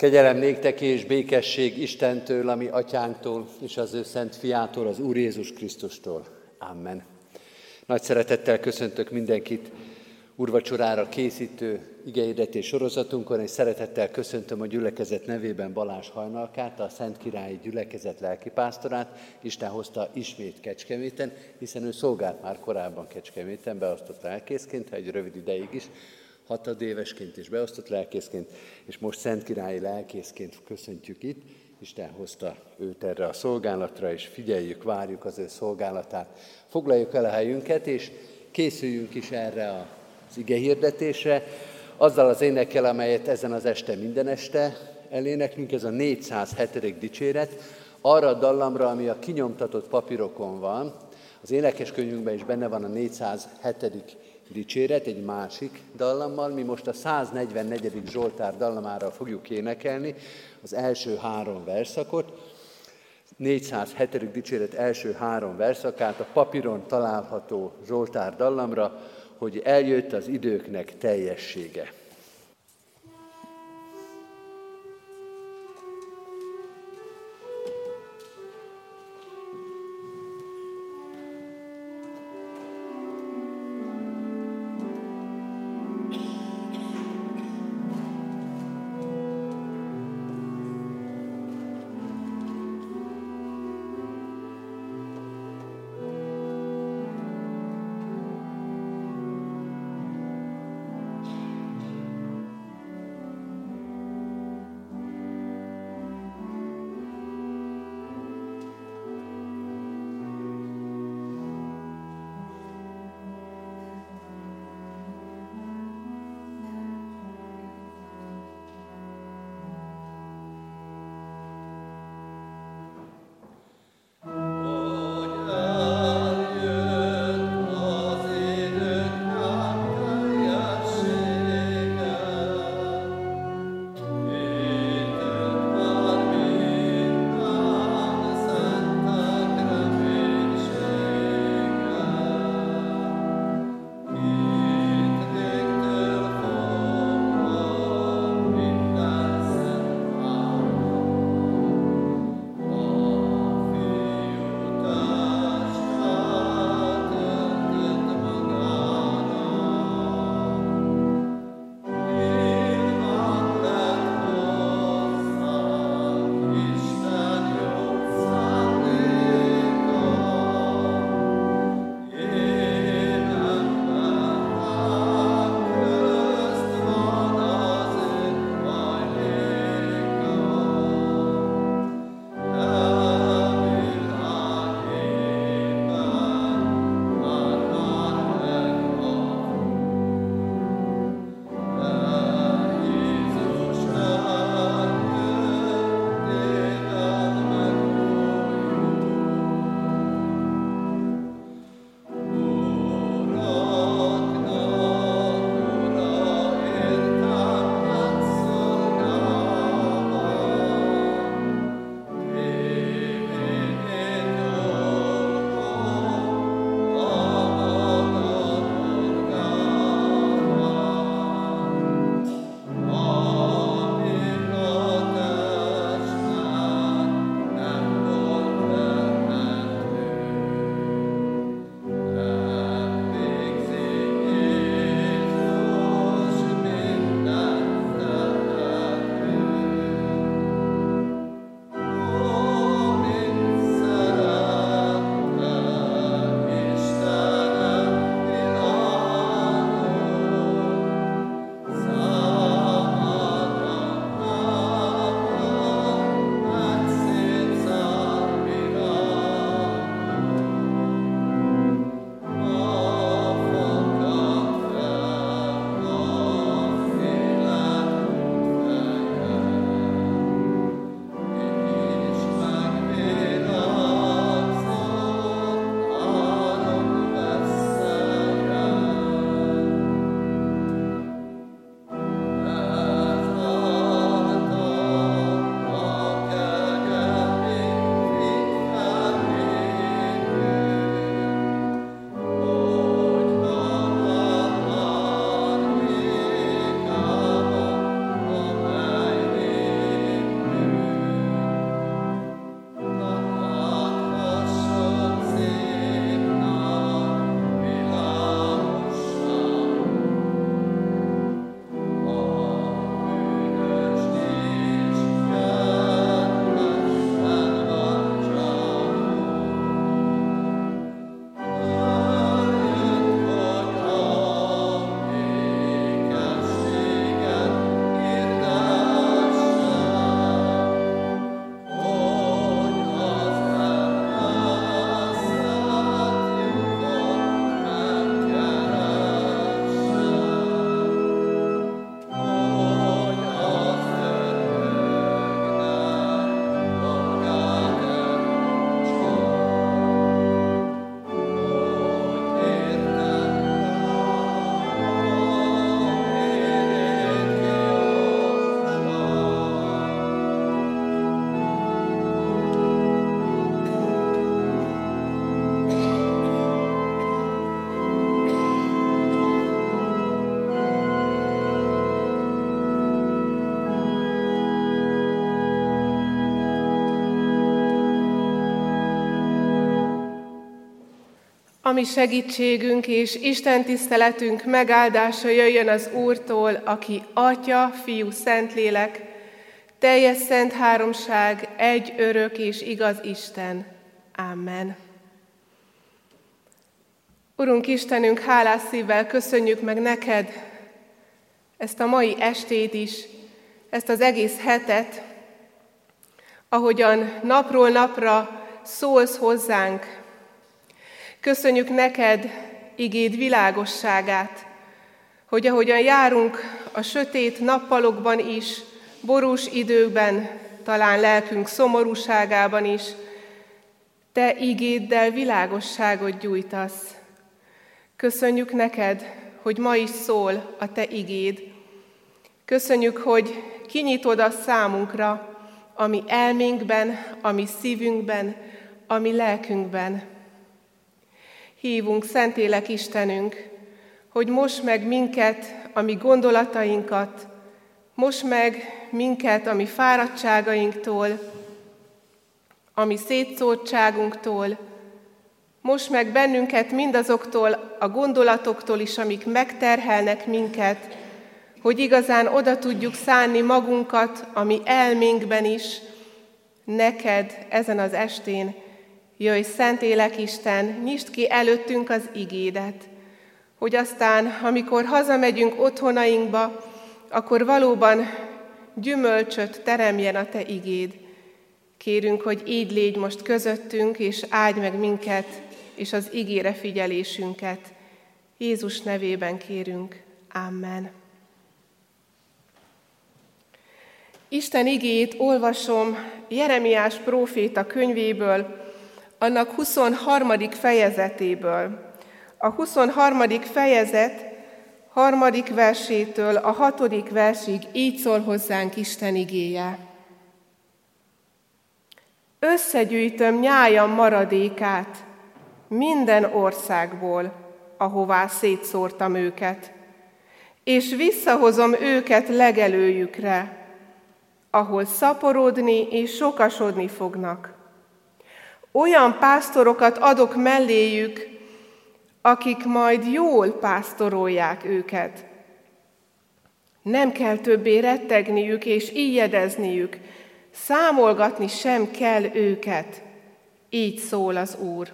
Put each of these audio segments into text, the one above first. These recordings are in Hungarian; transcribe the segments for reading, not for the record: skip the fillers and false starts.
Kegyelem néktek és békesség Istentől, a mi atyánktól, és az ő szent fiától, az Úr Jézus Krisztustól. Amen. Nagy szeretettel köszöntök mindenkit úrvacsorára készítő igehirdetés sorozatunkon, és szeretettel köszöntöm a gyülekezet nevében Balázs Hajnalkát, a Szent Királyi Gyülekezet lelkipásztorát. Isten hozta ismét Kecskeméten, hiszen ő szolgált már korábban Kecskeméten, beosztott lelkészként, egy rövid ideig is, 6 évesként is beosztott lelkészként, és most szentkirályi lelkészként köszöntjük itt. Isten hozta őt erre a szolgálatra, és figyeljük, várjuk az ő szolgálatát. Foglaljuk el a helyünket, és készüljünk is erre az igehirdetésre, azzal az énekkel, amelyet ezen az este minden este eléneklünk, ez a 407. dicséret, arra a dallamra, ami a kinyomtatott papírokon van. Az énekeskönyvünkben is benne van a 407. dicséret, egy másik dallammal. Mi most a 144. Zsoltár dallamára fogjuk énekelni az első 3 verszakot. 407. dicséret első 3 verszakát a papíron található Zsoltár dallamra, hogy eljött az időknek teljessége. Ami segítségünk és Isten tiszteletünk megáldása jöjjön az Úrtól, aki Atya, Fiú, Szentlélek, teljes szent háromság, egy örök és igaz Isten. Amen. Urunk Istenünk, hálás szívvel köszönjük meg neked ezt a mai estét is, ezt az egész hetet, ahogyan napról napra szólsz hozzánk. Köszönjük neked igéd világosságát, hogy ahogyan járunk a sötét nappalokban is, borús időkben, talán lelkünk szomorúságában is, te igéddel világosságot gyújtasz. Köszönjük neked, hogy ma is szól a te igéd. Köszönjük, hogy kinyitod a számunkra, ami elménkben, ami szívünkben, ami lelkünkben. Hívunk, Szentlélek Istenünk, hogy moss meg minket, a mi gondolatainkat, moss meg minket, a mi fáradtságainktól, a mi szétszórtságunktól, moss meg bennünket mindazoktól a gondolatoktól is, amik megterhelnek minket, hogy igazán oda tudjuk szánni magunkat, a mi elménkben is, neked ezen az estén. Jöjj, Szentlélek Isten, nyisd ki előttünk az igédet, hogy aztán, amikor hazamegyünk otthonainkba, akkor valóban gyümölcsöt teremjen a te igéd. Kérünk, hogy így légy most közöttünk, és áld meg minket, és az igére figyelésünket. Jézus nevében kérünk. Amen. Isten igéjét olvasom Jeremiás próféta könyvéből, annak 23. fejezetéből. A 23. fejezet 3. versétől a 6. versig így szól hozzánk Isten igéje. Összegyűjtöm nyájam maradékát minden országból, ahová szétszórtam őket, és visszahozom őket legelőjükre, ahol szaporodni és sokasodni fognak. Olyan pásztorokat adok melléjük, akik majd jól pásztorolják őket. Nem kell többé rettegniük és ijedezniük, számolgatni sem kell őket. Így szól az Úr.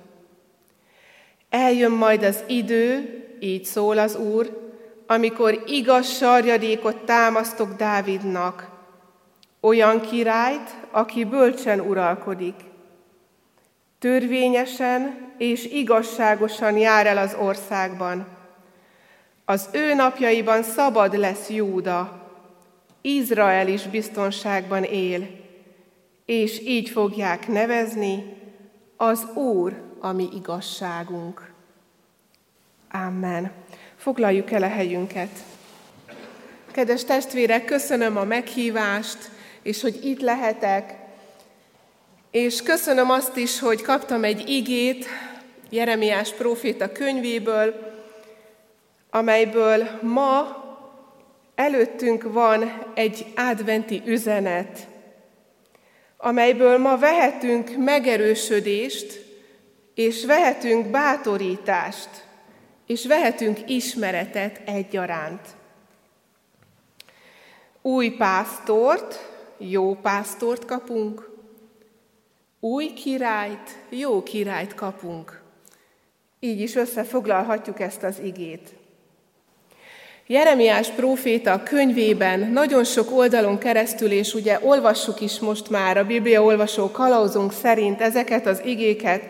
Eljön majd az idő, így szól az Úr, amikor igaz sarjadékot támasztok Dávidnak, olyan királyt, aki bölcsen uralkodik. Törvényesen és igazságosan jár el az országban. Az ő napjaiban szabad lesz Júda, Izrael is biztonságban él, és így fogják nevezni, az Úr a mi igazságunk. Amen. Foglaljuk el a helyünket. Kedves testvérek, köszönöm a meghívást, és hogy itt lehetek. És köszönöm azt is, hogy kaptam egy igét Jeremiás próféta könyvéből, amelyből ma előttünk van egy adventi üzenet, amelyből ma vehetünk megerősödést, és vehetünk bátorítást, és vehetünk ismeretet egyaránt. Új pásztort, jó pásztort kapunk, új királyt, jó királyt kapunk. Így is összefoglalhatjuk ezt az igét. Jeremiás próféta könyvében nagyon sok oldalon keresztül, és ugye olvassuk is most már a bibliaolvasó kalauzunk szerint ezeket az igéket,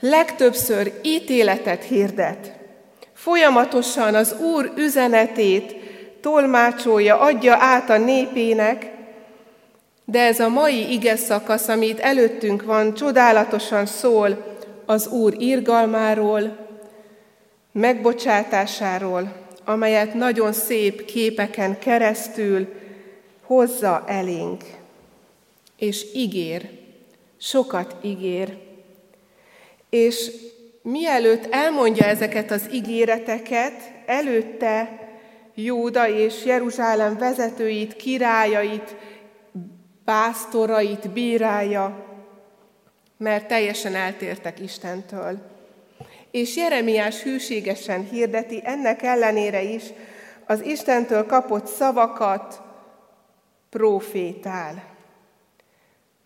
legtöbbször ítéletet hirdet. Folyamatosan az Úr üzenetét tolmácsolja, adja át a népének, de ez a mai igeszakasz, ami itt előttünk van, csodálatosan szól az Úr irgalmáról, megbocsátásáról, amelyet nagyon szép képeken keresztül hozza elénk. És ígér, sokat ígér. És mielőtt elmondja ezeket az ígéreteket, előtte Júda és Jeruzsálem vezetőit, királyait, pásztorait bírálja, mert teljesen eltértek Istentől. és Jeremiás hűségesen hirdeti ennek ellenére is az Istentől kapott szavakat, prófétál.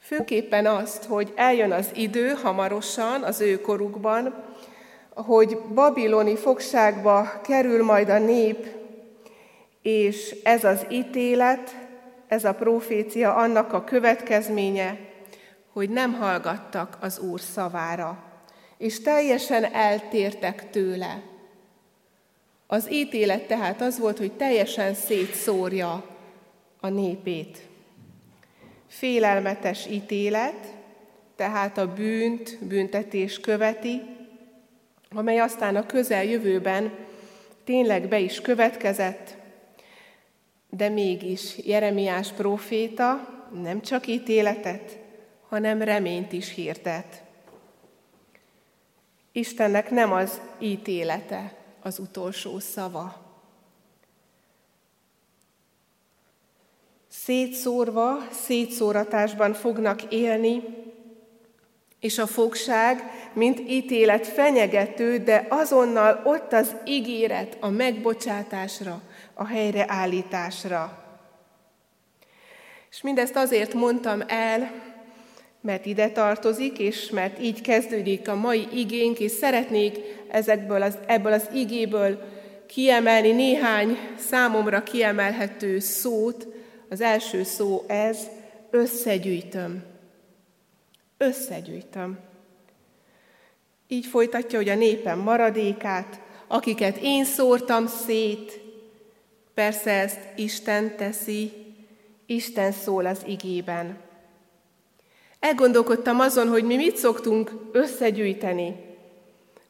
Főképpen azt, hogy eljön az idő hamarosan az ő korukban, hogy babiloni fogságba kerül majd a nép, és ez az ítélet, ez a profécia annak a következménye, hogy nem hallgattak az Úr szavára, és teljesen eltértek tőle. Az ítélet tehát az volt, hogy teljesen szétszórja a népét. Félelmetes ítélet, tehát a büntetés követi, amely aztán a közeljövőben tényleg be is következett, de mégis Jeremiás próféta nem csak ítéletet, hanem reményt is hirdet. Istennek nem az ítélete az utolsó szava. Szétszórva, szétszóratásban fognak élni, és a fogság, mint ítélet fenyegető, de azonnal ott az ígéret a megbocsátásra, a helyreállításra. És mindezt azért mondtam el, mert ide tartozik, és mert így kezdődik a mai igénk, és szeretnék ebből az igéből kiemelni néhány számomra kiemelhető szót. Az első szó ez, összegyűjtöm. Összegyűjtöm. Így folytatja, hogy a népem maradékát, akiket én szórtam szét. Persze ezt Isten teszi, Isten szól az igében. Elgondolkodtam azon, hogy mi mit szoktunk összegyűjteni.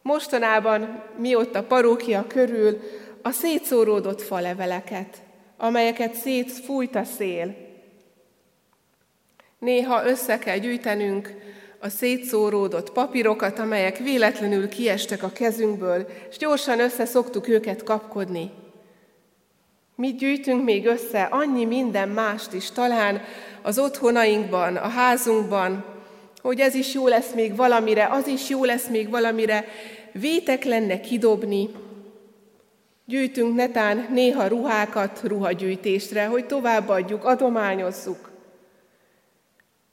Mostanában, mióta parókia körül, a szétszóródott faleveleket, amelyeket szétfújt a szél. Néha össze kell gyűjtenünk a szétszóródott papírokat, amelyek véletlenül kiestek a kezünkből, és gyorsan össze szoktuk őket kapkodni. Mit gyűjtünk még össze? Annyi minden mást is, talán az otthonainkban, a házunkban, hogy ez is jó lesz még valamire, az is jó lesz még valamire, vétek lenne kidobni. Gyűjtünk netán néha ruhákat ruhagyűjtésre, hogy továbbadjuk, adományozzuk.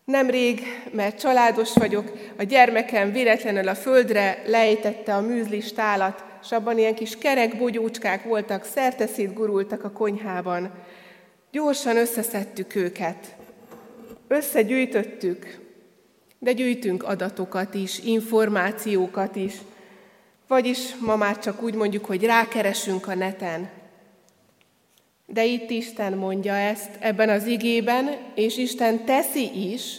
Nemrég, mert családos vagyok, a gyermekem véletlenül a földre lejtette a műzlis tálat, és abban ilyen kis kerek bogyócskák voltak, szerteszét gurultak a konyhában. Gyorsan összeszedtük őket, összegyűjtöttük, de gyűjtünk adatokat is, információkat is, vagyis ma már csak úgy mondjuk, hogy rákeresünk a neten. De itt Isten mondja ezt ebben az igében, és Isten teszi is,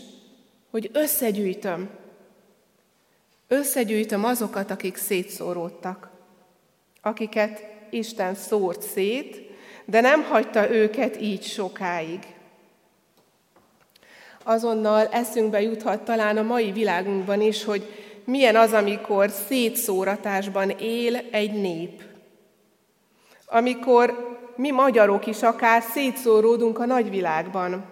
hogy összegyűjtöm. Összegyűjtöm azokat, akik szétszóródtak, akiket Isten szórt szét, de nem hagyta őket így sokáig. Azonnal eszünkbe juthat talán a mai világunkban is, hogy milyen az, amikor szétszóratásban él egy nép. Amikor mi magyarok is akár szétszóródunk a nagyvilágban.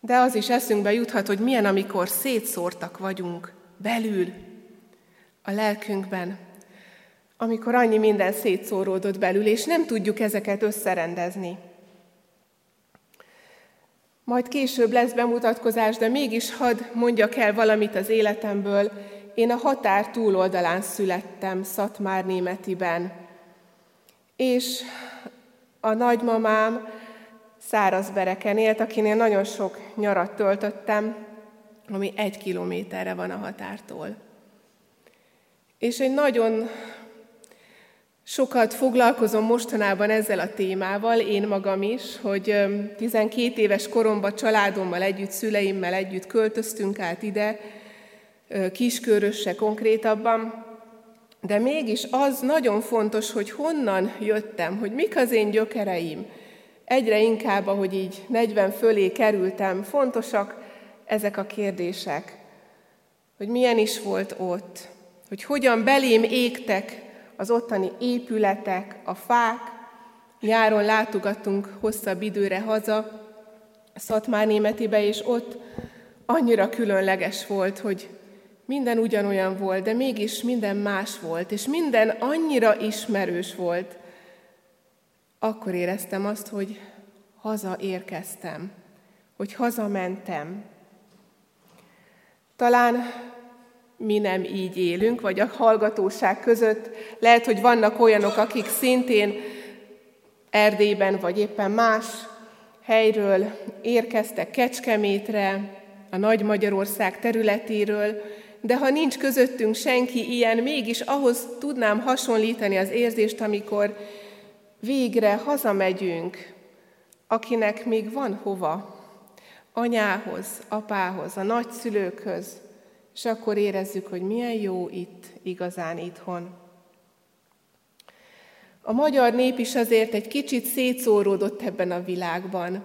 De az is eszünkbe juthat, hogy milyen, amikor szétszórtak vagyunk belül, a lelkünkben. Amikor annyi minden szétszóródott belül, és nem tudjuk ezeket összerendezni. Majd később lesz bemutatkozás, de mégis hadd mondjak el valamit az életemből. Én a határ túloldalán születtem, Szatmárnémetiben. És a nagymamám Szárazbereken élt, akinél nagyon sok nyarat töltöttem, ami 1 kilométerre van a határtól. És egy nagyon sokat foglalkozom mostanában ezzel a témával, én magam is, hogy 12 éves koromban családommal együtt, szüleimmel együtt költöztünk át ide, Kiskörössre konkrétabban, de mégis az nagyon fontos, hogy honnan jöttem, hogy mik az én gyökereim. Egyre inkább, ahogy így 40 fölé kerültem, fontosak ezek a kérdések, hogy milyen is volt ott, hogy hogyan belém égtek az ottani épületek, a fák. Nyáron látogattunk hosszabb időre haza, Szatmárnémetibe, és ott annyira különleges volt, hogy Minden ugyanolyan volt, de mégis minden más volt, és minden annyira ismerős volt. Akkor éreztem azt, hogy hazaérkeztem, hogy hazamentem. Talán mi nem így élünk, vagy a hallgatóság között lehet, hogy vannak olyanok, akik szintén Erdélyben, vagy éppen más helyről érkeztek Kecskemétre, a Nagy Magyarország területéről, de ha nincs közöttünk senki ilyen, mégis ahhoz tudnám hasonlítani az érzést, amikor végre hazamegyünk, akinek még van hova, anyához, apához, a nagyszülőkhöz, és akkor érezzük, hogy milyen jó itt, igazán itthon. A magyar nép is azért egy kicsit szétszóródott ebben a világban,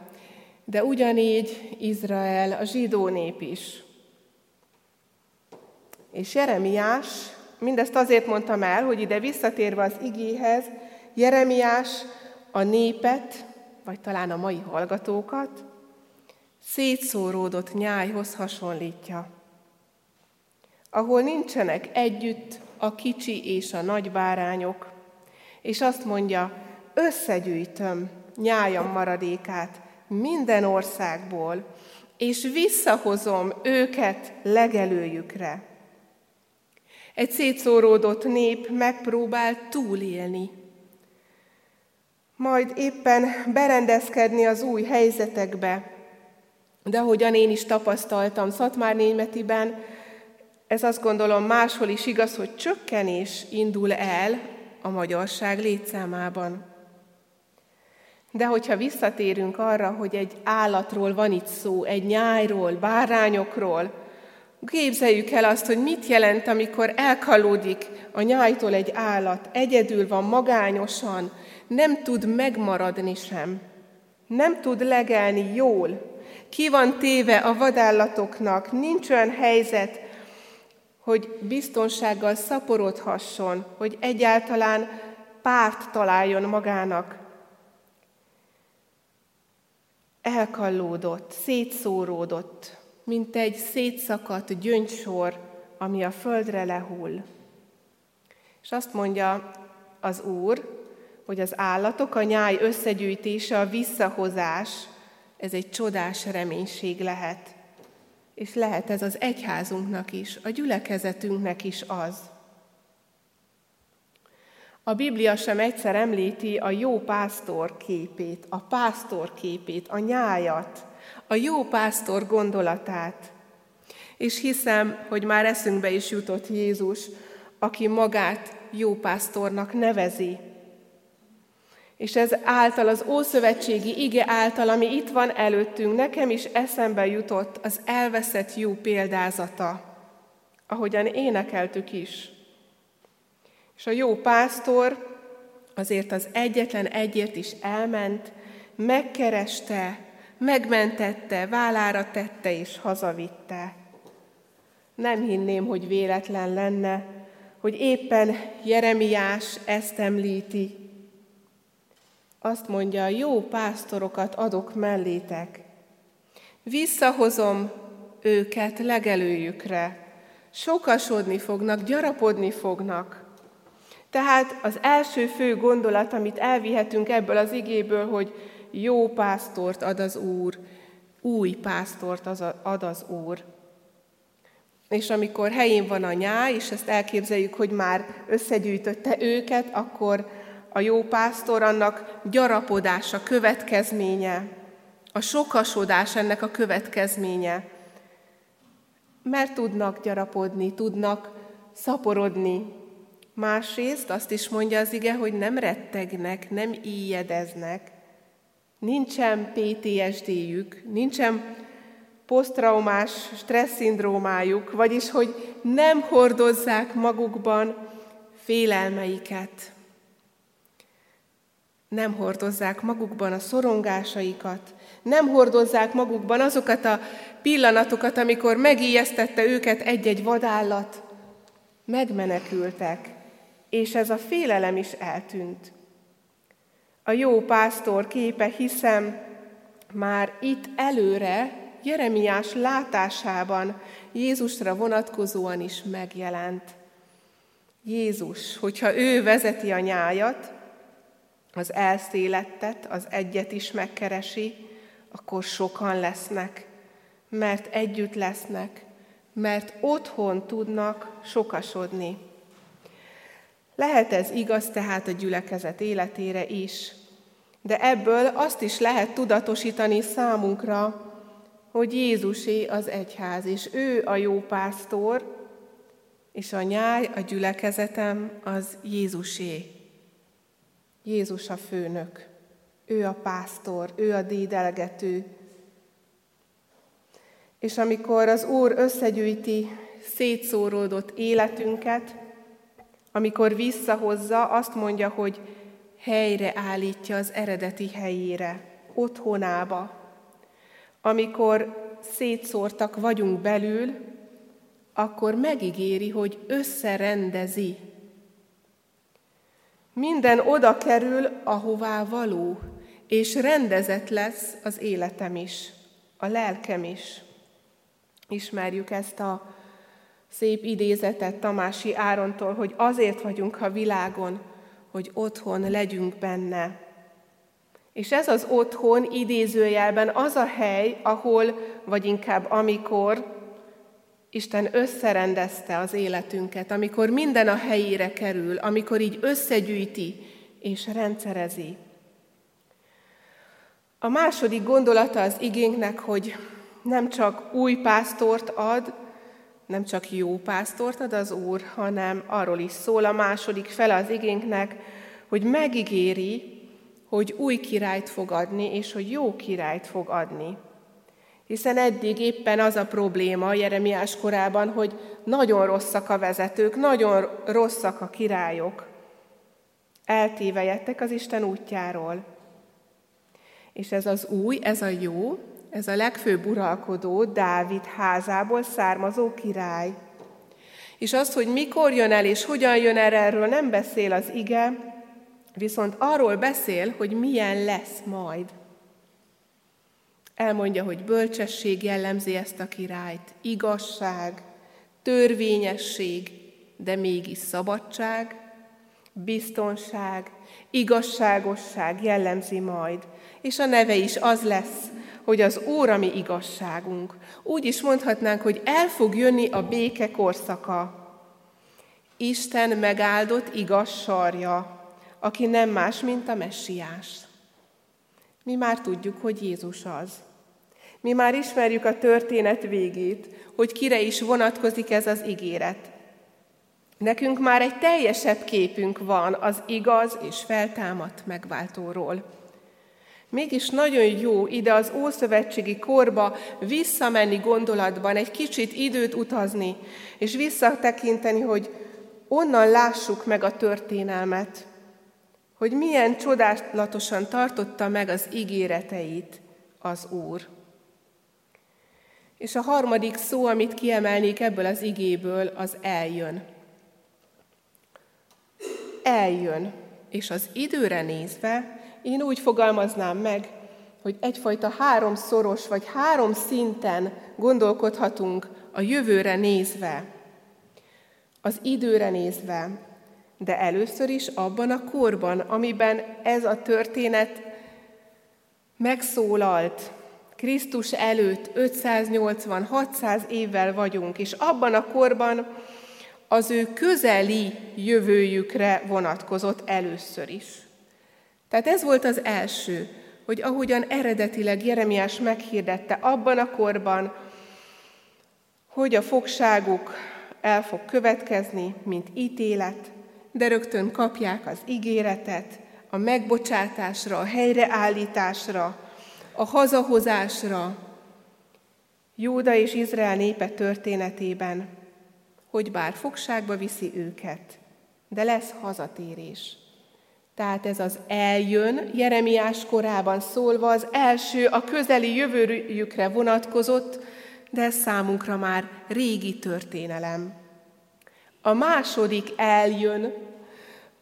de ugyanígy Izrael, a zsidó nép is. És Jeremiás, mindezt azért mondtam el, hogy ide visszatérve az igéhez, Jeremiás a népet, vagy talán a mai hallgatókat, szétszóródott nyájhoz hasonlítja, ahol nincsenek együtt a kicsi és a nagy bárányok, és azt mondja, összegyűjtöm nyájam maradékát minden országból, és visszahozom őket legelőjükre. Egy szétszóródott nép megpróbál túlélni, majd éppen berendezkedni az új helyzetekbe. De ahogyan én is tapasztaltam Szatmárnémetiben, ez azt gondolom máshol is igaz, hogy csökkenés indul el a magyarság létszámában. De hogyha visszatérünk arra, hogy egy állatról van itt szó, egy nyájról, bárányokról, képzeljük el azt, hogy mit jelent, amikor elkallódik a nyájtól egy állat, egyedül van, magányosan, nem tud megmaradni sem, nem tud legelni jól, ki van téve a vadállatoknak, nincs olyan helyzet, hogy biztonsággal szaporodhasson, hogy egyáltalán párt találjon magának. Elkallódott, szétszóródott, mint egy szétszakadt gyöngysor, ami a földre lehull. És azt mondja az Úr, hogy az állatok, a nyáj összegyűjtése, a visszahozás, ez egy csodás reménység lehet. És lehet ez az egyházunknak is, a gyülekezetünknek is az. A Biblia sem egyszer említi a jó pásztor képét, a nyájat, a jó pásztor gondolatát. És hiszem, hogy már eszünkbe is jutott Jézus, aki magát jó pásztornak nevezi. És ez által, az ószövetségi ige által, ami itt van előttünk, nekem is eszembe jutott az elveszett jó példázata, ahogyan énekeltük is. És a jó pásztor azért az egyetlen egyért is elment, megkereste, megmentette, vállára tette és hazavitte. Nem hinném, hogy véletlen lenne, hogy éppen Jeremiás ezt említi. Azt mondja, jó pásztorokat adok mellétek. Visszahozom őket legelőjükre. Sokasodni fognak, gyarapodni fognak. Tehát az első fő gondolat, amit elvihetünk ebből az igéből, hogy jó pásztort ad az Úr, új pásztort ad az Úr. És amikor helyén van a nyáj, és ezt elképzeljük, hogy már összegyűjtötte őket, akkor a jó pásztor annak gyarapodása, következménye, a sokasodás ennek a következménye. Mert tudnak gyarapodni, tudnak szaporodni. Másrészt azt is mondja az ige, hogy nem rettegnek, nem ijedeznek. Nincsen PTSD-jük, nincsen posztraumás stresszindrómájuk, vagyis hogy nem hordozzák magukban félelmeiket. Nem hordozzák magukban a szorongásaikat, nem hordozzák magukban azokat a pillanatokat, amikor megijesztette őket egy-egy vadállat. Megmenekültek, és ez a félelem is eltűnt. A jó pásztor képe, hiszem, már itt előre Jeremiás látásában Jézusra vonatkozóan is megjelent. Jézus, hogyha ő vezeti a nyájat, az elszélettet, az egyet is megkeresi, akkor sokan lesznek, mert együtt lesznek, mert otthon tudnak sokasodni. Lehet ez igaz tehát a gyülekezet életére is, de ebből azt is lehet tudatosítani számunkra, hogy Jézusé az egyház, és ő a jó pásztor, és a nyáj, a gyülekezetem az Jézusé. Jézus a főnök, ő a pásztor, ő a dédelgető. És amikor az Úr összegyűjti szétszóródott életünket, amikor visszahozza, azt mondja, hogy helyreállítja az eredeti helyére, otthonába. Amikor szétszórtak vagyunk belül, akkor megígéri, hogy összerendezi. Minden oda kerül, ahová való, és rendezett lesz az életem is, a lelkem is. Ismerjük ezt a szép idézetet Tamási Árontól, hogy azért vagyunk a világon, hogy otthon legyünk benne. És ez az otthon idézőjelben az a hely, ahol, vagy inkább amikor Isten összerendezte az életünket, amikor minden a helyére kerül, amikor így összegyűjti és rendszerezi. A második gondolata az igénknek, hogy nem csak új pásztort ad, nem csak jó pásztort ad az Úr, hanem arról is szól a második fele az igénknek, hogy megígéri, hogy új királyt fog adni, és hogy jó királyt fog adni. Hiszen eddig éppen az a probléma Jeremiás korában, hogy nagyon rosszak a vezetők, nagyon rosszak a királyok. Eltévejettek az Isten útjáról. És ez az új, ez a jó, ez a legfőbb uralkodó, Dávid házából származó király. És az, hogy mikor jön el és hogyan jön el, erről nem beszél az ige, viszont arról beszél, hogy milyen lesz majd. Elmondja, hogy bölcsesség jellemzi ezt a királyt, igazság, törvényesség, de mégis szabadság, biztonság, igazságosság jellemzi majd. És a neve is az lesz, hogy az Úr a mi igazságunk. Úgy is mondhatnánk, hogy el fog jönni a béke korszaka. Isten megáldott igaz sarja, aki nem más, mint a messiás. Mi már tudjuk, hogy Jézus az. Mi már ismerjük a történet végét, hogy kire is vonatkozik ez az ígéret. Nekünk már egy teljesebb képünk van az igaz és feltámadt megváltóról. Mégis nagyon jó ide az ószövetségi korba visszamenni gondolatban, egy kicsit időt utazni, és visszatekinteni, hogy onnan lássuk meg a történelmet, hogy milyen csodálatosan tartotta meg az ígéreteit az Úr. És a harmadik szó, amit kiemelnék ebből az igéből, az eljön. Eljön, és az időre nézve én úgy fogalmaznám meg, hogy egyfajta háromszoros vagy három szinten gondolkodhatunk a jövőre nézve, az időre nézve, de először is abban a korban, amiben ez a történet megszólalt. Krisztus előtt 580-600 évvel vagyunk, és abban a korban az ő közeli jövőjükre vonatkozott először is. Tehát ez volt az első, hogy ahogyan eredetileg Jeremiás meghirdette abban a korban, hogy a fogságuk el fog következni, mint ítélet, de rögtön kapják az ígéretet a megbocsátásra, a helyreállításra, a hazahozásra. Júda és Izrael népe történetében, hogy bár fogságba viszi őket, de lesz hazatérés. Tehát ez az eljön, Jeremiás korában szólva az első, a közeli jövőjükre vonatkozott, de ez számunkra már régi történelem. A második eljön,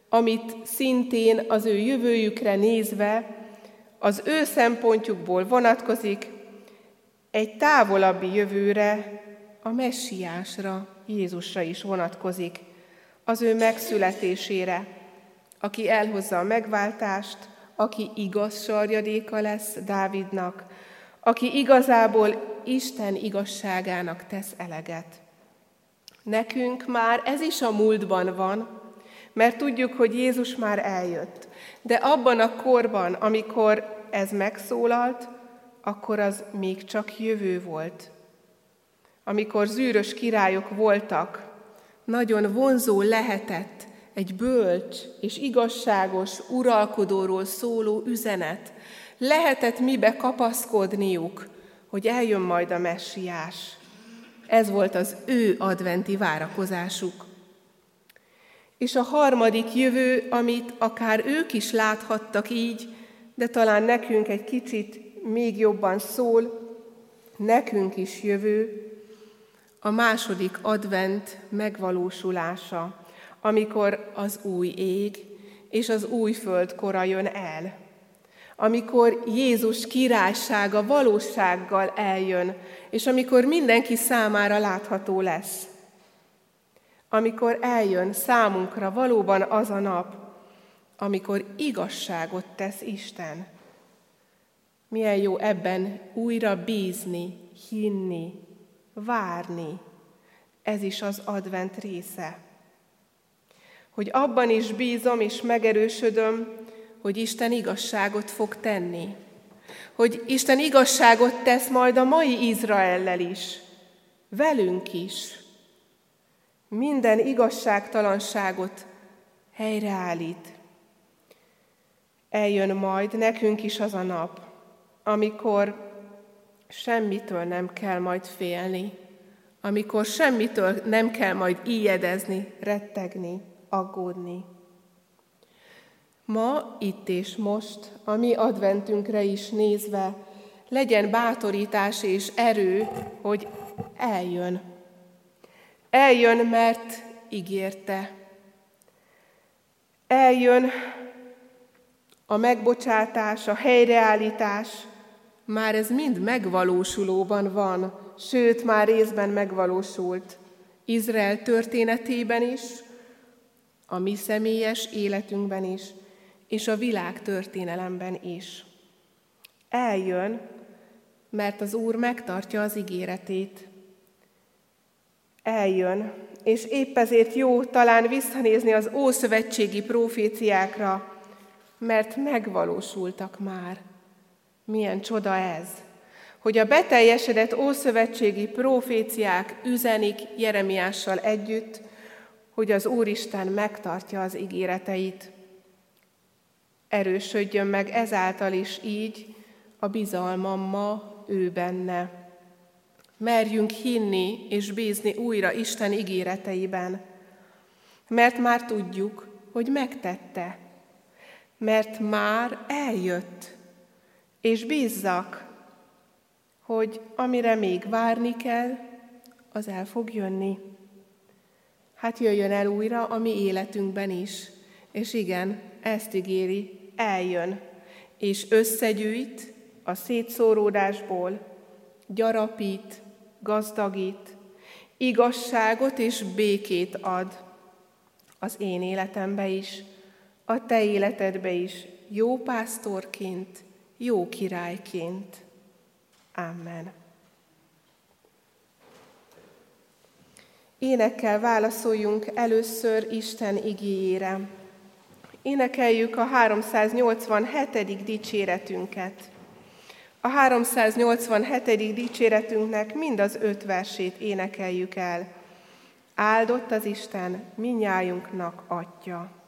amit szintén az ő jövőjükre nézve, az ő szempontjukból vonatkozik, egy távolabbi jövőre, a Messiásra, Jézusra is vonatkozik, az ő megszületésére, aki elhozza a megváltást, aki igaz sarjadéka lesz Dávidnak, aki igazából Isten igazságának tesz eleget. Nekünk már ez is a múltban van, mert tudjuk, hogy Jézus már eljött. De abban a korban, amikor ez megszólalt, akkor az még csak jövő volt. Amikor zűrös királyok voltak, nagyon vonzó lehetett egy bölcs és igazságos uralkodóról szóló üzenet. Lehetett mibe kapaszkodniuk, hogy eljön majd a Messiás. Ez volt az ő adventi várakozásuk. És a harmadik jövő, amit akár ők is láthattak így, de talán nekünk egy kicsit még jobban szól, nekünk is jövő, a második advent megvalósulása, amikor az új ég és az új föld kora jön el. Amikor Jézus királysága valósággal eljön, és amikor mindenki számára látható lesz. Amikor eljön számunkra valóban az a nap, amikor igazságot tesz Isten. Milyen jó ebben újra bízni, hinni, várni. Ez is az advent része. Hogy abban is bízom és megerősödöm, hogy Isten igazságot fog tenni. Hogy Isten igazságot tesz majd a mai Izraellel is, velünk is. Minden igazságtalanságot helyreállít. Eljön majd nekünk is az a nap, amikor semmitől nem kell majd félni, amikor semmitől nem kell majd ijedezni, rettegni, aggódni. Ma, itt és most, a mi adventünkre is nézve, legyen bátorítás és erő, hogy eljön. Eljön, mert ígérte. Eljön a megbocsátás, a helyreállítás, már ez mind megvalósulóban van, sőt, már részben megvalósult. Izrael történetében is, a mi személyes életünkben is, és a világ történelemben is. Eljön, mert az Úr megtartja az ígéretét. Eljön, és épp ezért jó talán visszanézni az ószövetségi próféciákra, mert megvalósultak már. Milyen csoda ez, hogy a beteljesedett ószövetségi próféciák üzenik Jeremiással együtt, hogy az Úristen megtartja az ígéreteit. Erősödjön meg ezáltal is így a bizalmam ma ő benne. Merjünk hinni és bízni újra Isten ígéreteiben, mert már tudjuk, hogy megtette, mert már eljött, és bízzak, hogy amire még várni kell, az el fog jönni. Hát jöjjön el újra a mi életünkben is, és igen, ezt ígéri, eljön, és összegyűjt a szétszóródásból, gyarapít, gazdagít, igazságot és békét ad az én életembe is, a te életedbe is, jó pásztorként, jó királyként. Amen. Énekkel válaszoljunk először Isten igéjére. Énekeljük a 387. dicséretünket. A 387. dicséretünknek mind az 5 versét énekeljük el. Áldott az Isten, mindnyájunknak Atya.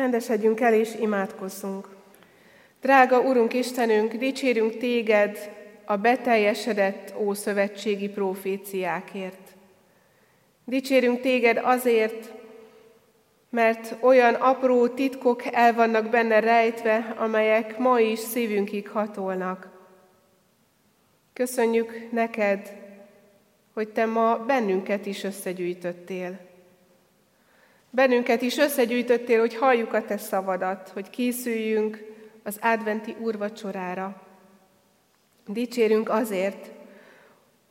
Csendesedjünk el és imádkozzunk. Drága Urunk Istenünk, dicsérünk Téged a beteljesedett ószövetségi proféciákért. Dicsérünk Téged azért, mert olyan apró titkok el vannak benne rejtve, amelyek ma is szívünkig hatolnak. Köszönjük neked, hogy te ma bennünket is összegyűjtöttél. Bennünket is összegyűjtöttél, hogy halljuk a te szavadat, hogy készüljünk az adventi úrvacsorára. Dicsérünk azért,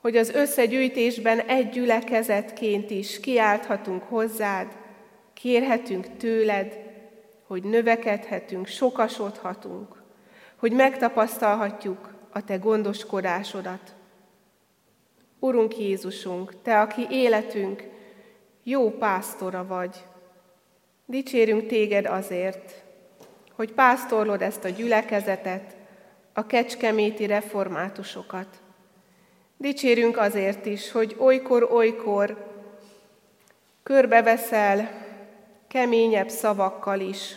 hogy az összegyűjtésben egy gyülekezetként is kiálthatunk hozzád, kérhetünk tőled, hogy növekedhetünk, sokasodhatunk, hogy megtapasztalhatjuk a te gondoskodásodat. Urunk Jézusunk, te, aki életünk, jó pásztora vagy. Dicsérünk téged azért, hogy pásztorlod ezt a gyülekezetet, a kecskeméti reformátusokat. Dicsérünk azért is, hogy olykor-olykor körbeveszel keményebb szavakkal is,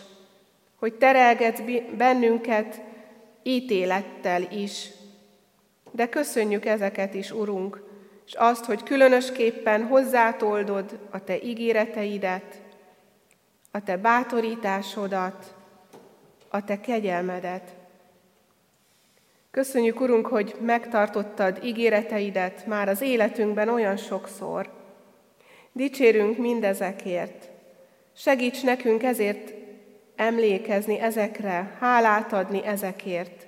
hogy terelgetsz bennünket ítélettel is. De köszönjük ezeket is, Urunk, és azt, hogy különösképpen hozzátoldod a te ígéreteidet, a te bátorításodat, a te kegyelmedet. Köszönjük, Urunk, hogy megtartottad ígéreteidet már az életünkben olyan sokszor. Dicsérünk mindezekért. Segíts nekünk ezért emlékezni ezekre, hálát adni ezekért,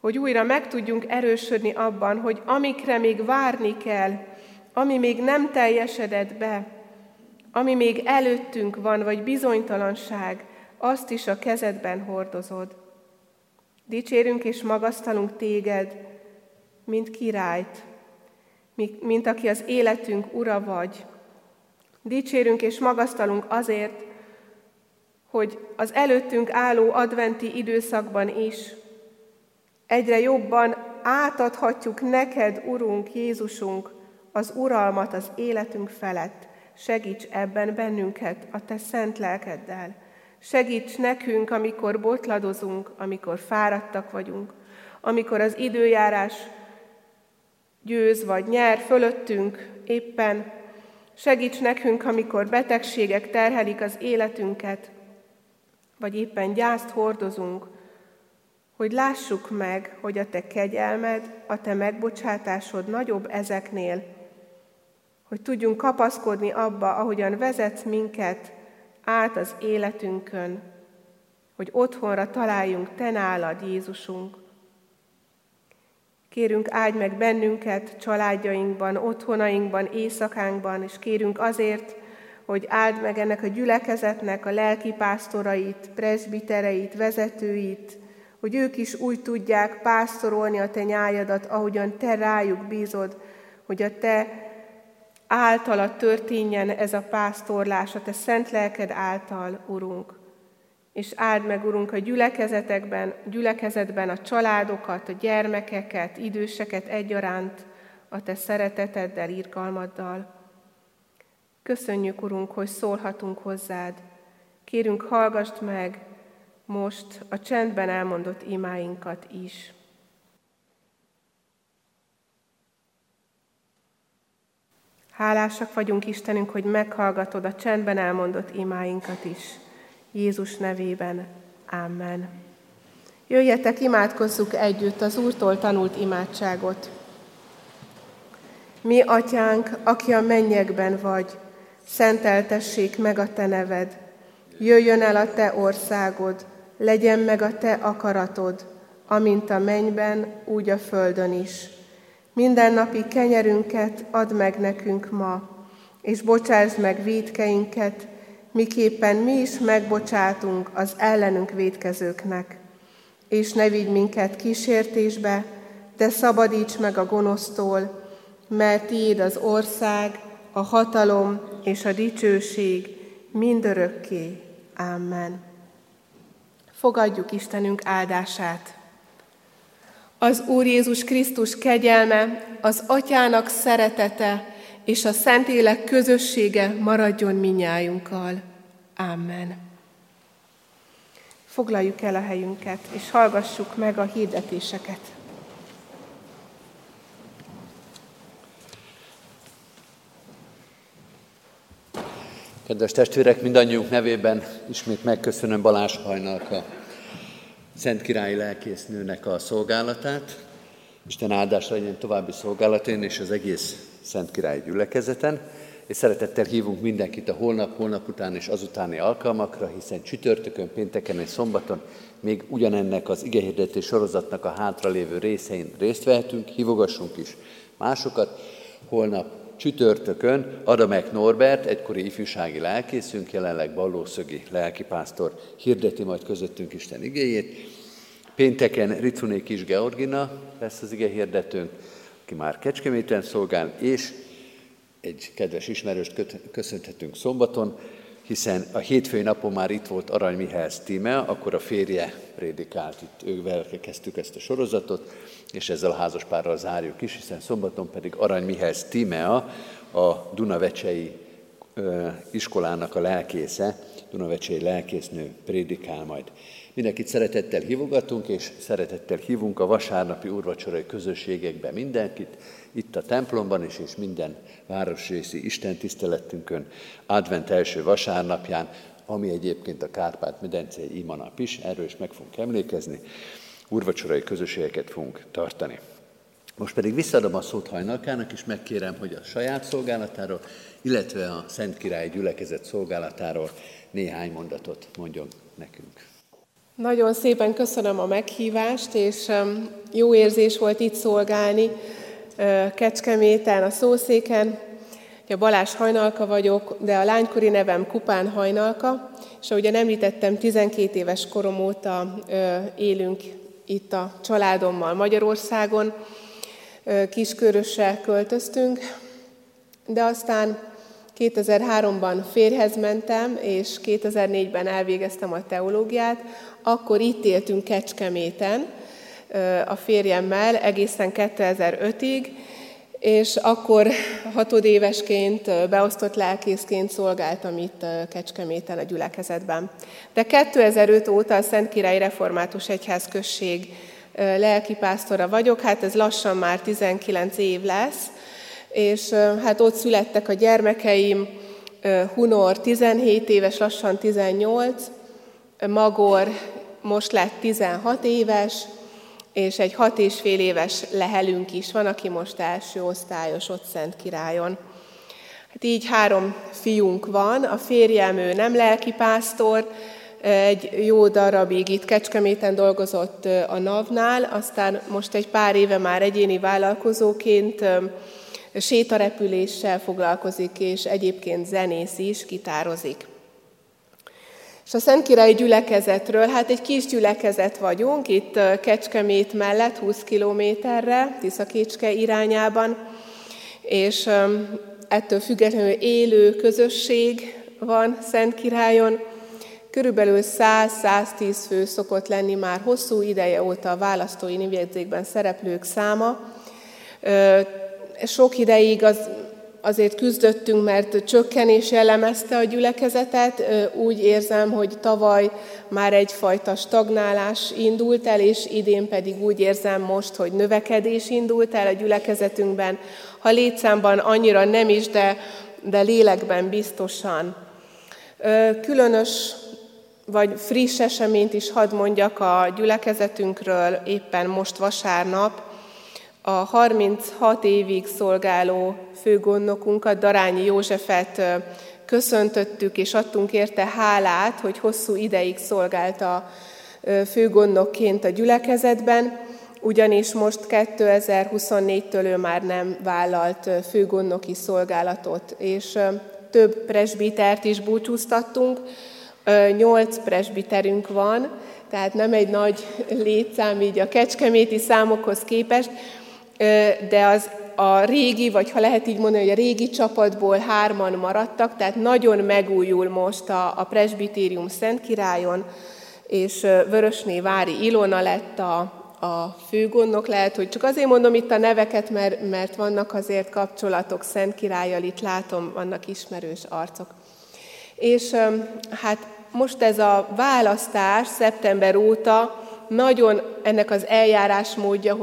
hogy újra meg tudjunk erősödni abban, hogy amikre még várni kell, ami még nem teljesedett be, ami még előttünk van, vagy bizonytalanság, azt is a kezedben hordozod. Dicsérünk és magasztalunk téged, mint királyt, mint aki az életünk ura vagy. Dicsérünk és magasztalunk azért, hogy az előttünk álló adventi időszakban is egyre jobban átadhatjuk neked, Urunk Jézusunk, az uralmat az életünk felett. Segíts ebben bennünket a te szent lelkeddel. Segíts nekünk, amikor botladozunk, amikor fáradtak vagyunk, amikor az időjárás győz vagy nyer fölöttünk éppen. Segíts nekünk, amikor betegségek terhelik az életünket, vagy éppen gyászt hordozunk, hogy lássuk meg, hogy a te kegyelmed, a te megbocsátásod nagyobb ezeknél, hogy tudjunk kapaszkodni abba, ahogyan vezetsz minket át az életünkön, hogy otthonra találjunk te nálad, Jézusunk. Kérünk, áldj meg bennünket családjainkban, otthonainkban, éjszakánkban, és kérünk azért, hogy áld meg ennek a gyülekezetnek a lelkipásztorait, presbitereit, vezetőit, hogy ők is úgy tudják pásztorolni a te nyájadat, ahogyan te rájuk bízod, hogy a te általad történjen ez a pásztorlás, a te szent lelked által, Urunk. És áld meg, Urunk, a gyülekezetben a családokat, a gyermekeket, időseket egyaránt a te szereteteddel, irgalmaddal. Köszönjük, Urunk, hogy szólhatunk hozzád. Kérünk, hallgassd meg most a csendben elmondott imáinkat is. Hálásak vagyunk, Istenünk, hogy meghallgatod a csendben elmondott imáinkat is. Jézus nevében. Amen. Jöjjetek, imádkozzuk együtt az Úrtól tanult imádságot. Mi, Atyánk, aki a mennyekben vagy, szenteltessék meg a te neved. Jöjjön el a te országod, legyen meg a te akaratod, amint a mennyben, úgy a földön is. Mindennapi kenyerünket add meg nekünk ma, és bocsásd meg vétkeinket, miképpen mi is megbocsátunk az ellenünk vétkezőknek. És ne vigy minket kísértésbe, de szabadíts meg a gonosztól, mert tiéd az ország, a hatalom és a dicsőség mindörökké. Amen. Fogadjuk Istenünk áldását. Az Úr Jézus Krisztus kegyelme, az Atyának szeretete, és a Szentlélek közössége maradjon minnyájunkkal. Amen. Foglaljuk el a helyünket, és hallgassuk meg a hirdetéseket. Kedves testvérek, mindannyiunk nevében ismét megköszönöm Balázs Hajnalka Szent Királyi lelkésznőnek a szolgálatát. Isten áldás legyen további szolgálatén és az egész Szent Királyi gyülekezeten. És szeretettel hívunk mindenkit a holnap után és azutáni alkalmakra, hiszen csütörtökön, pénteken és szombaton még ugyanennek az igehirdetés sorozatnak a hátralévő részein részt vehetünk, hívogassunk is másokat. Holnap csütörtökön Adamek Norbert, egykori ifjúsági lelkészünk, jelenleg ballószögi lelkipásztor hirdeti majd közöttünk Isten igéjét. Pénteken Ricuné Kis Georgina lesz az igehirdetőnk, aki már Kecskeméten szolgál, és egy kedves ismerőst köszönhetünk szombaton, hiszen a hétfői napon már itt volt Arany Mihály Tímea, akkor a férje prédikált, itt ővel kezdtük ezt a sorozatot, és ezzel a házaspárral zárjuk is, hiszen szombaton pedig Arany Mihály Tímea, a dunavecsei iskolának a lelkésze, dunavecsei lelkésznő prédikál majd. Mindenkit szeretettel hívogatunk, és szeretettel hívunk a vasárnapi úrvacsorai közösségekbe mindenkit, itt a templomban is, és minden városrészi istentiszteletünkön, advent első vasárnapján, ami egyébként a Kárpát-medencei imanap is, erről is meg fogunk emlékezni, úrvacsorai közösségeket fogunk tartani. Most pedig visszadom a szót Hajnalkának, és megkérem, hogy a saját szolgálatáról, illetve a Szent Királyi Gyülekezet szolgálatáról néhány mondatot mondjon nekünk. Nagyon szépen köszönöm a meghívást, és jó érzés volt itt szolgálni Kecskeméten, a szószéken. A Balázs Hajnalka vagyok, de a lánykori nevem Kupán Hajnalka, és ahogy említettem, 12 éves korom óta élünk itt a családommal Magyarországon. Kiskörössel költöztünk, de aztán 2003-ban férjhez mentem, és 2004-ben elvégeztem a teológiát. Akkor itt éltünk Kecskeméten a férjemmel egészen 2005-ig, és akkor 6 évesként beosztott lelkészként szolgáltam itt Kecskeméten a gyülekezetben. De 2005 óta a Szent Királyi Református Egyházközség lelkipásztora vagyok, hát ez lassan már 19 év lesz, és hát ott születtek a gyermekeim, Hunor 17 éves, lassan 18, Magor most lett 16 éves, és egy 6,5 éves lehelünk is van, aki most első osztályos ott Szentkirályon. Hát így 3 fiunk van, a férjem ő nem lelkipásztor, egy jó darabig itt Kecskeméten dolgozott a NAV-nál, aztán most egy pár éve már egyéni vállalkozóként sétarepüléssel foglalkozik, és egyébként zenész is, gitározik. És a Szentkirályi Gyülekezetről, hát egy kis gyülekezet vagyunk, itt Kecskemét mellett 20 kilométerre, Tiszakécske irányában, és ettől függetlenül élő közösség van Szentkirályon. Körülbelül 100-110 fő szokott lenni már hosszú ideje óta a választói névjegyzékben szereplők száma. Sok ideig azért küzdöttünk, mert csökkenés jellemezte a gyülekezetet. Úgy érzem, hogy tavaly már egyfajta stagnálás indult el, és idén pedig úgy érzem most, hogy növekedés indult el a gyülekezetünkben. Ha létszámban annyira nem is, de lélekben biztosan. Különös vagy friss eseményt is hadd mondjak a gyülekezetünkről, éppen most vasárnap a 36 évig szolgáló főgondnokunkat, Darányi Józsefet köszöntöttük, és adtunk érte hálát, hogy hosszú ideig szolgált a főgondnokként a gyülekezetben, ugyanis most 2024-től ő már nem vállalt főgondnoki szolgálatot, és több presbitert is búcsúztattunk, 8 presbiterünk van, tehát nem egy nagy létszám így a kecskeméti számokhoz képest, de az a régi, vagy ha lehet így mondani, hogy a régi csapatból 3-an maradtak, tehát nagyon megújul most a presbitérium Szentkirályon, és Vörösné Vári Ilona lett a főgondnok, lehet, hogy csak azért mondom itt a neveket, mert vannak azért kapcsolatok Szentkirállyal, itt látom, vannak ismerős arcok. És hát most ez a választás szeptember óta nagyon ennek az eljárásmódja,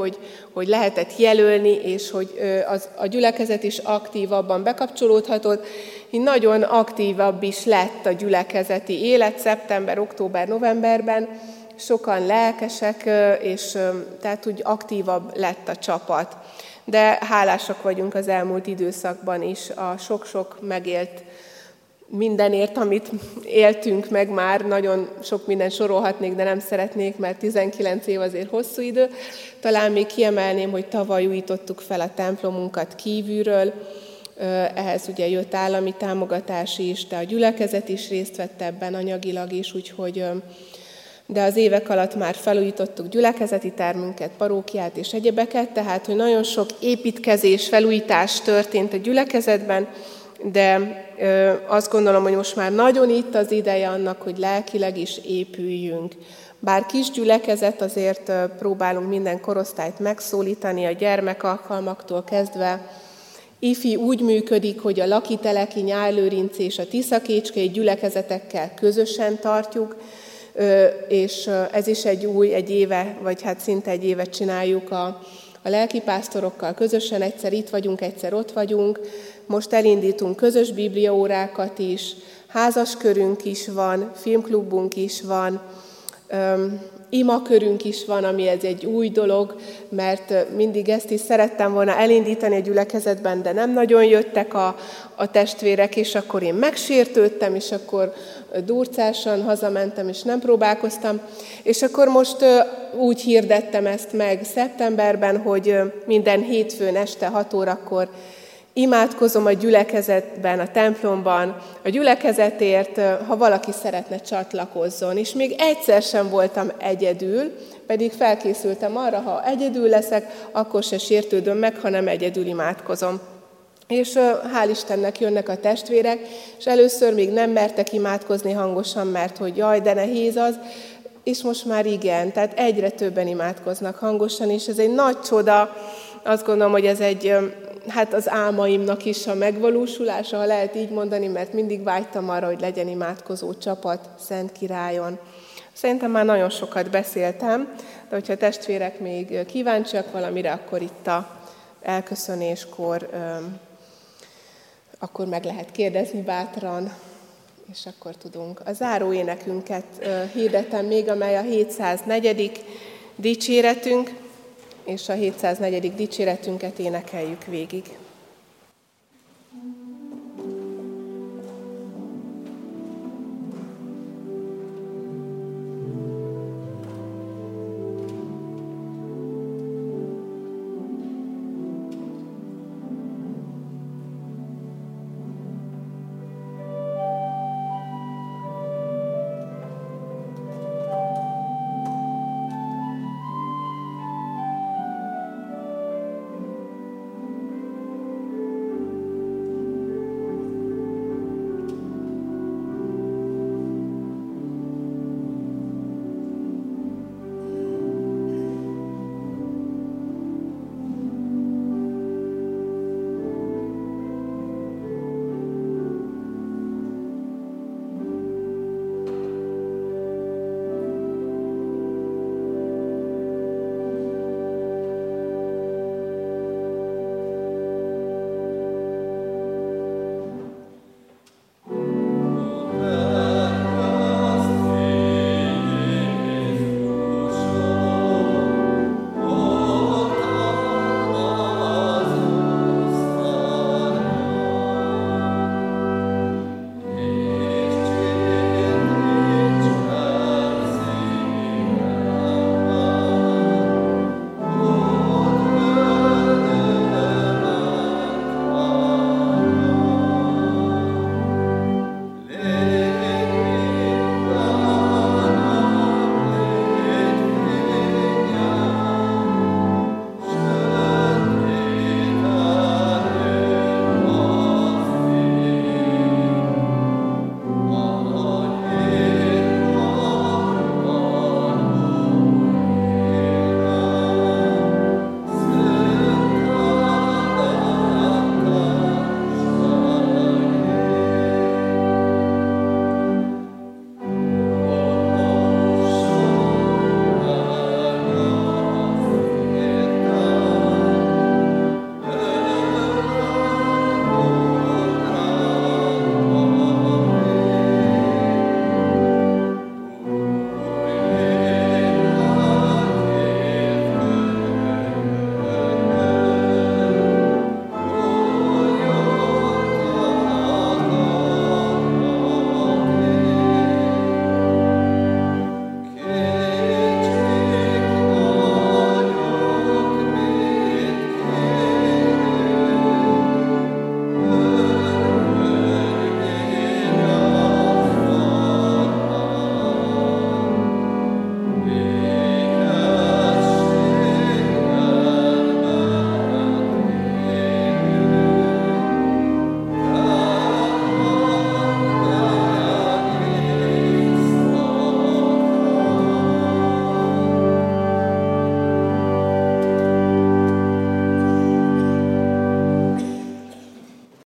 hogy lehetett jelölni, és hogy a gyülekezet is aktívabban bekapcsolódhatott, így nagyon aktívabb is lett a gyülekezeti élet szeptember, október, novemberben, sokan lelkesek, és tehát úgy aktívabb lett a csapat. De hálásak vagyunk az elmúlt időszakban is a sok-sok megélt mindenért, amit éltünk meg már, nagyon sok mindent sorolhatnék, de nem szeretnék, mert 19 év azért hosszú idő. Talán még kiemelném, hogy tavaly újítottuk fel a templomunkat kívülről, ehhez ugye jött állami támogatás is, de a gyülekezet is részt vett ebben anyagilag is, úgyhogy... de az évek alatt már felújítottuk gyülekezeti termünket, parókiát és egyebeket, tehát hogy nagyon sok építkezés, felújítás történt a gyülekezetben, de azt gondolom, hogy most már nagyon itt az ideje annak, hogy lelkileg is épüljünk. Bár kis gyülekezet, azért próbálunk minden korosztályt megszólítani, a gyermekalkalmaktól kezdve. Ifi úgy működik, hogy a Lakiteleki, Nyárlőrinc és a Tiszakécske gyülekezetekkel közösen tartjuk, és ez is egy éve, vagy hát szinte egy évet csináljuk a lelkipásztorokkal közösen, egyszer itt vagyunk, egyszer ott vagyunk. Most elindítunk közös bibliaórákat is, házaskörünk is van, filmklubunk is van, imakörünk is van, ami ez egy új dolog, mert mindig ezt is szerettem volna elindítani a gyülekezetben, de nem nagyon jöttek a testvérek, és akkor én megsértődtem, és akkor durcásan hazamentem, és nem próbálkoztam. És akkor most úgy hirdettem ezt meg szeptemberben, hogy minden hétfőn este 6 órakor imádkozom a gyülekezetben, a templomban, a gyülekezetért, ha valaki szeretne csatlakozzon. És még egyszer sem voltam egyedül, pedig felkészültem arra, ha egyedül leszek, akkor se sértődöm meg, hanem egyedül imádkozom. És hál' Istennek jönnek a testvérek, és először még nem mertek imádkozni hangosan, mert hogy jaj, de nehéz az, és most már igen, tehát egyre többen imádkoznak hangosan, és ez egy nagy csoda, azt gondolom, hogy ez egy... hát az álmaimnak is a megvalósulása, ha lehet így mondani, mert mindig vágytam arra, hogy legyen imádkozó csapat Szentkirályon. Szerintem már nagyon sokat beszéltem, de hogyha testvérek még kíváncsiak valamire, akkor itt a elköszönéskor akkor meg lehet kérdezni bátran, és akkor tudunk. A záró énekünket hirdetem még, amely a 704. dicséretünk, és a 704. dicséretünket énekeljük végig.